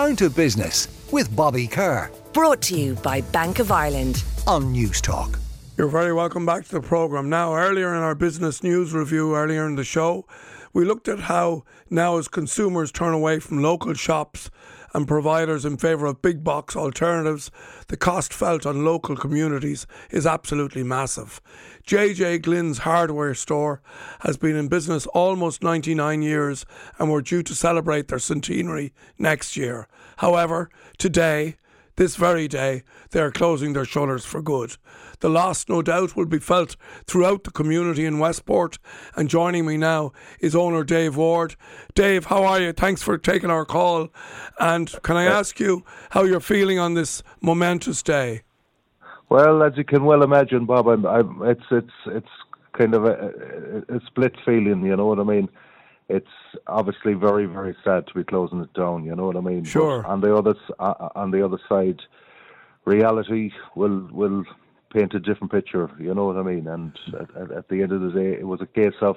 Down to Business with Bobby Kerr. Brought to you by Bank of Ireland on Newstalk. You're very welcome back to the programme. Now, earlier in our business news review, earlier in the show, we looked at how now as consumers turn away from local shops and providers in favour of big box alternatives, the cost felt on local communities is absolutely massive. JJ Glynn's hardware store has been in business almost 99 years and we're due to celebrate their centenary next year. However, today, this very day, they are closing their shutters for good. The loss, no doubt, will be felt throughout the community in Westport. And joining me now is owner Dave Ward. Dave, how are you? Thanks for taking our call. And can I ask you how you're feeling on this momentous day? Well, as you can well imagine, Bob, it's kind of a split feeling. You know what I mean? It's obviously very, very sad to be closing it down, you know what I mean? Sure. But on the other side, reality will paint a different picture, you know what I mean? And at the end of the day, it was a case of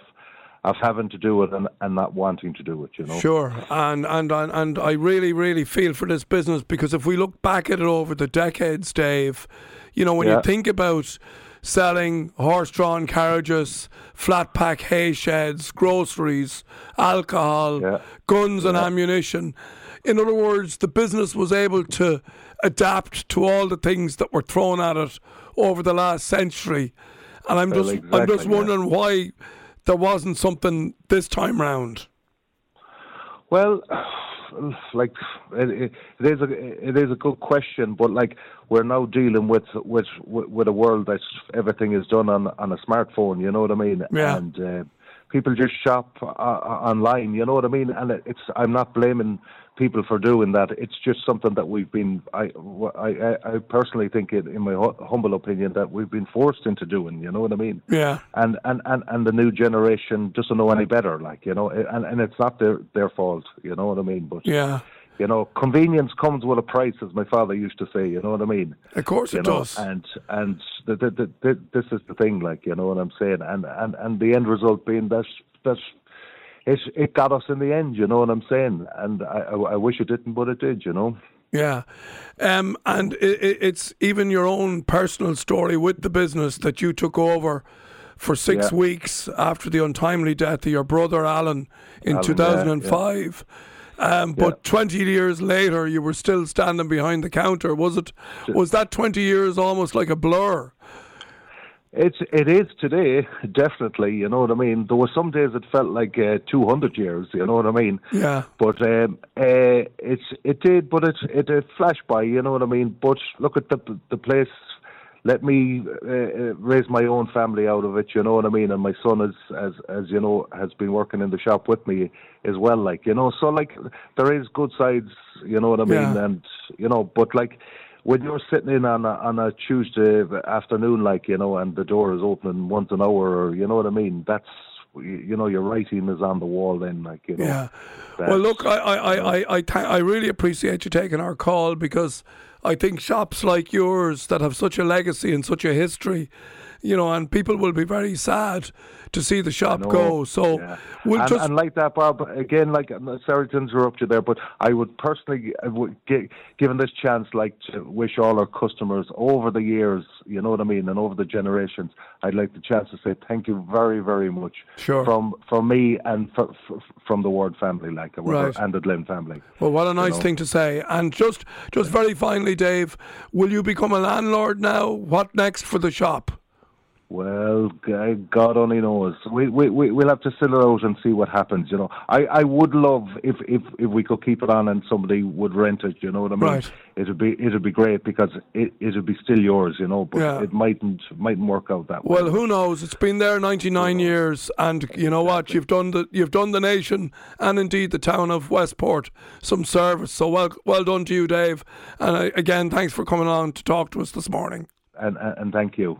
having to do it and not wanting to do it, you know? Sure. And I really, really feel for this business, because if we look back at it over the decades, Dave, you know, when you think about selling horse-drawn carriages, flat-pack hay sheds, groceries, alcohol, guns and ammunition. In other words, the business was able to adapt to all the things that were thrown at it over the last century. And I'm just wondering why there wasn't something this time round. Well, like it is a good question, but like we're now dealing with a world that everything is done on a smartphone. You know what I mean? Yeah. And people just shop online. You know what I mean? And I'm not blaming people for doing that. It's just something that we've been. I personally think, in my humble opinion, that we've been forced into doing. You know what I mean? Yeah. And the new generation doesn't know any better. Like, you know, and it's not their fault. You know what I mean? But yeah. You know, convenience comes with a price, as my father used to say. You know what I mean? Of course it does. And this is the thing, like, you know what I'm saying. And the end result being that it got us in the end. You know what I'm saying? And I wish it didn't, but it did. You know. Yeah, and it's even your own personal story with the business that you took over for 6 weeks after the untimely death of your brother Alan in 2005. Yeah. But 20 years later, you were still standing behind the counter. Was that 20 years almost like a blur? It is today, definitely, you know what I mean? There were some days it felt like 200 years, you know what I mean? Yeah. But it did flashed by, you know what I mean? But look at the place. Let me raise my own family out of it, you know what I mean? And my son, as you know, has been working in the shop with me as well, like, you know. So, like, there is good sides, you know what I mean? Yeah. And, you know, but, like, when you're sitting in on a Tuesday afternoon, like, you know, and the door is opening once an hour, or, you know what I mean? That's, you know, your writing is on the wall then, like, you know. Yeah. Well, look, I really appreciate you taking our call, because I think shops like yours that have such a legacy and such a history, you know, and people will be very sad to see the shop go. So, and like that, Bob. Again, like, sorry to interrupt you there, but I would personally, given this chance, like to wish all our customers over the years, you know what I mean, and over the generations, I'd like the chance to say thank you very, very much. Sure. From me and from the Ward family, like, right, and the Lim family. Well, what a nice thing to say. And just very finally, Dave, will you become a landlord now? What next for the shop? Well, God only knows. We'll have to sit it out and see what happens, you know. I would love if we could keep it on and somebody would rent it, you know what I mean? Right. It'd be great, because it'd be still yours, you know, but it mightn't work out that way. Well, who knows? It's been there 99 years, and you know what? You've done the nation and indeed the town of Westport some service. So well done to you, Dave. And again, thanks for coming on to talk to us this morning. And thank you.